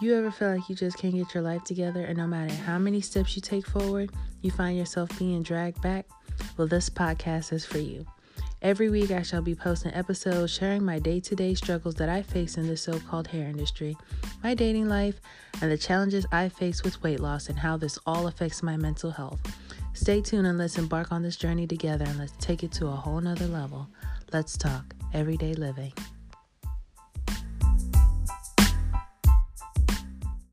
You ever feel like you just can't get your life together, and no matter how many steps you take forward, you find yourself being dragged back? Well, this podcast is for you. Every week I shall be posting episodes sharing my day-to-day struggles that I face in the so-called hair industry, my dating life, and the challenges I face with weight loss and how this all affects my mental health. Stay tuned and let's embark on this journey together, and let's take it to a whole nother level. Let's talk everyday living.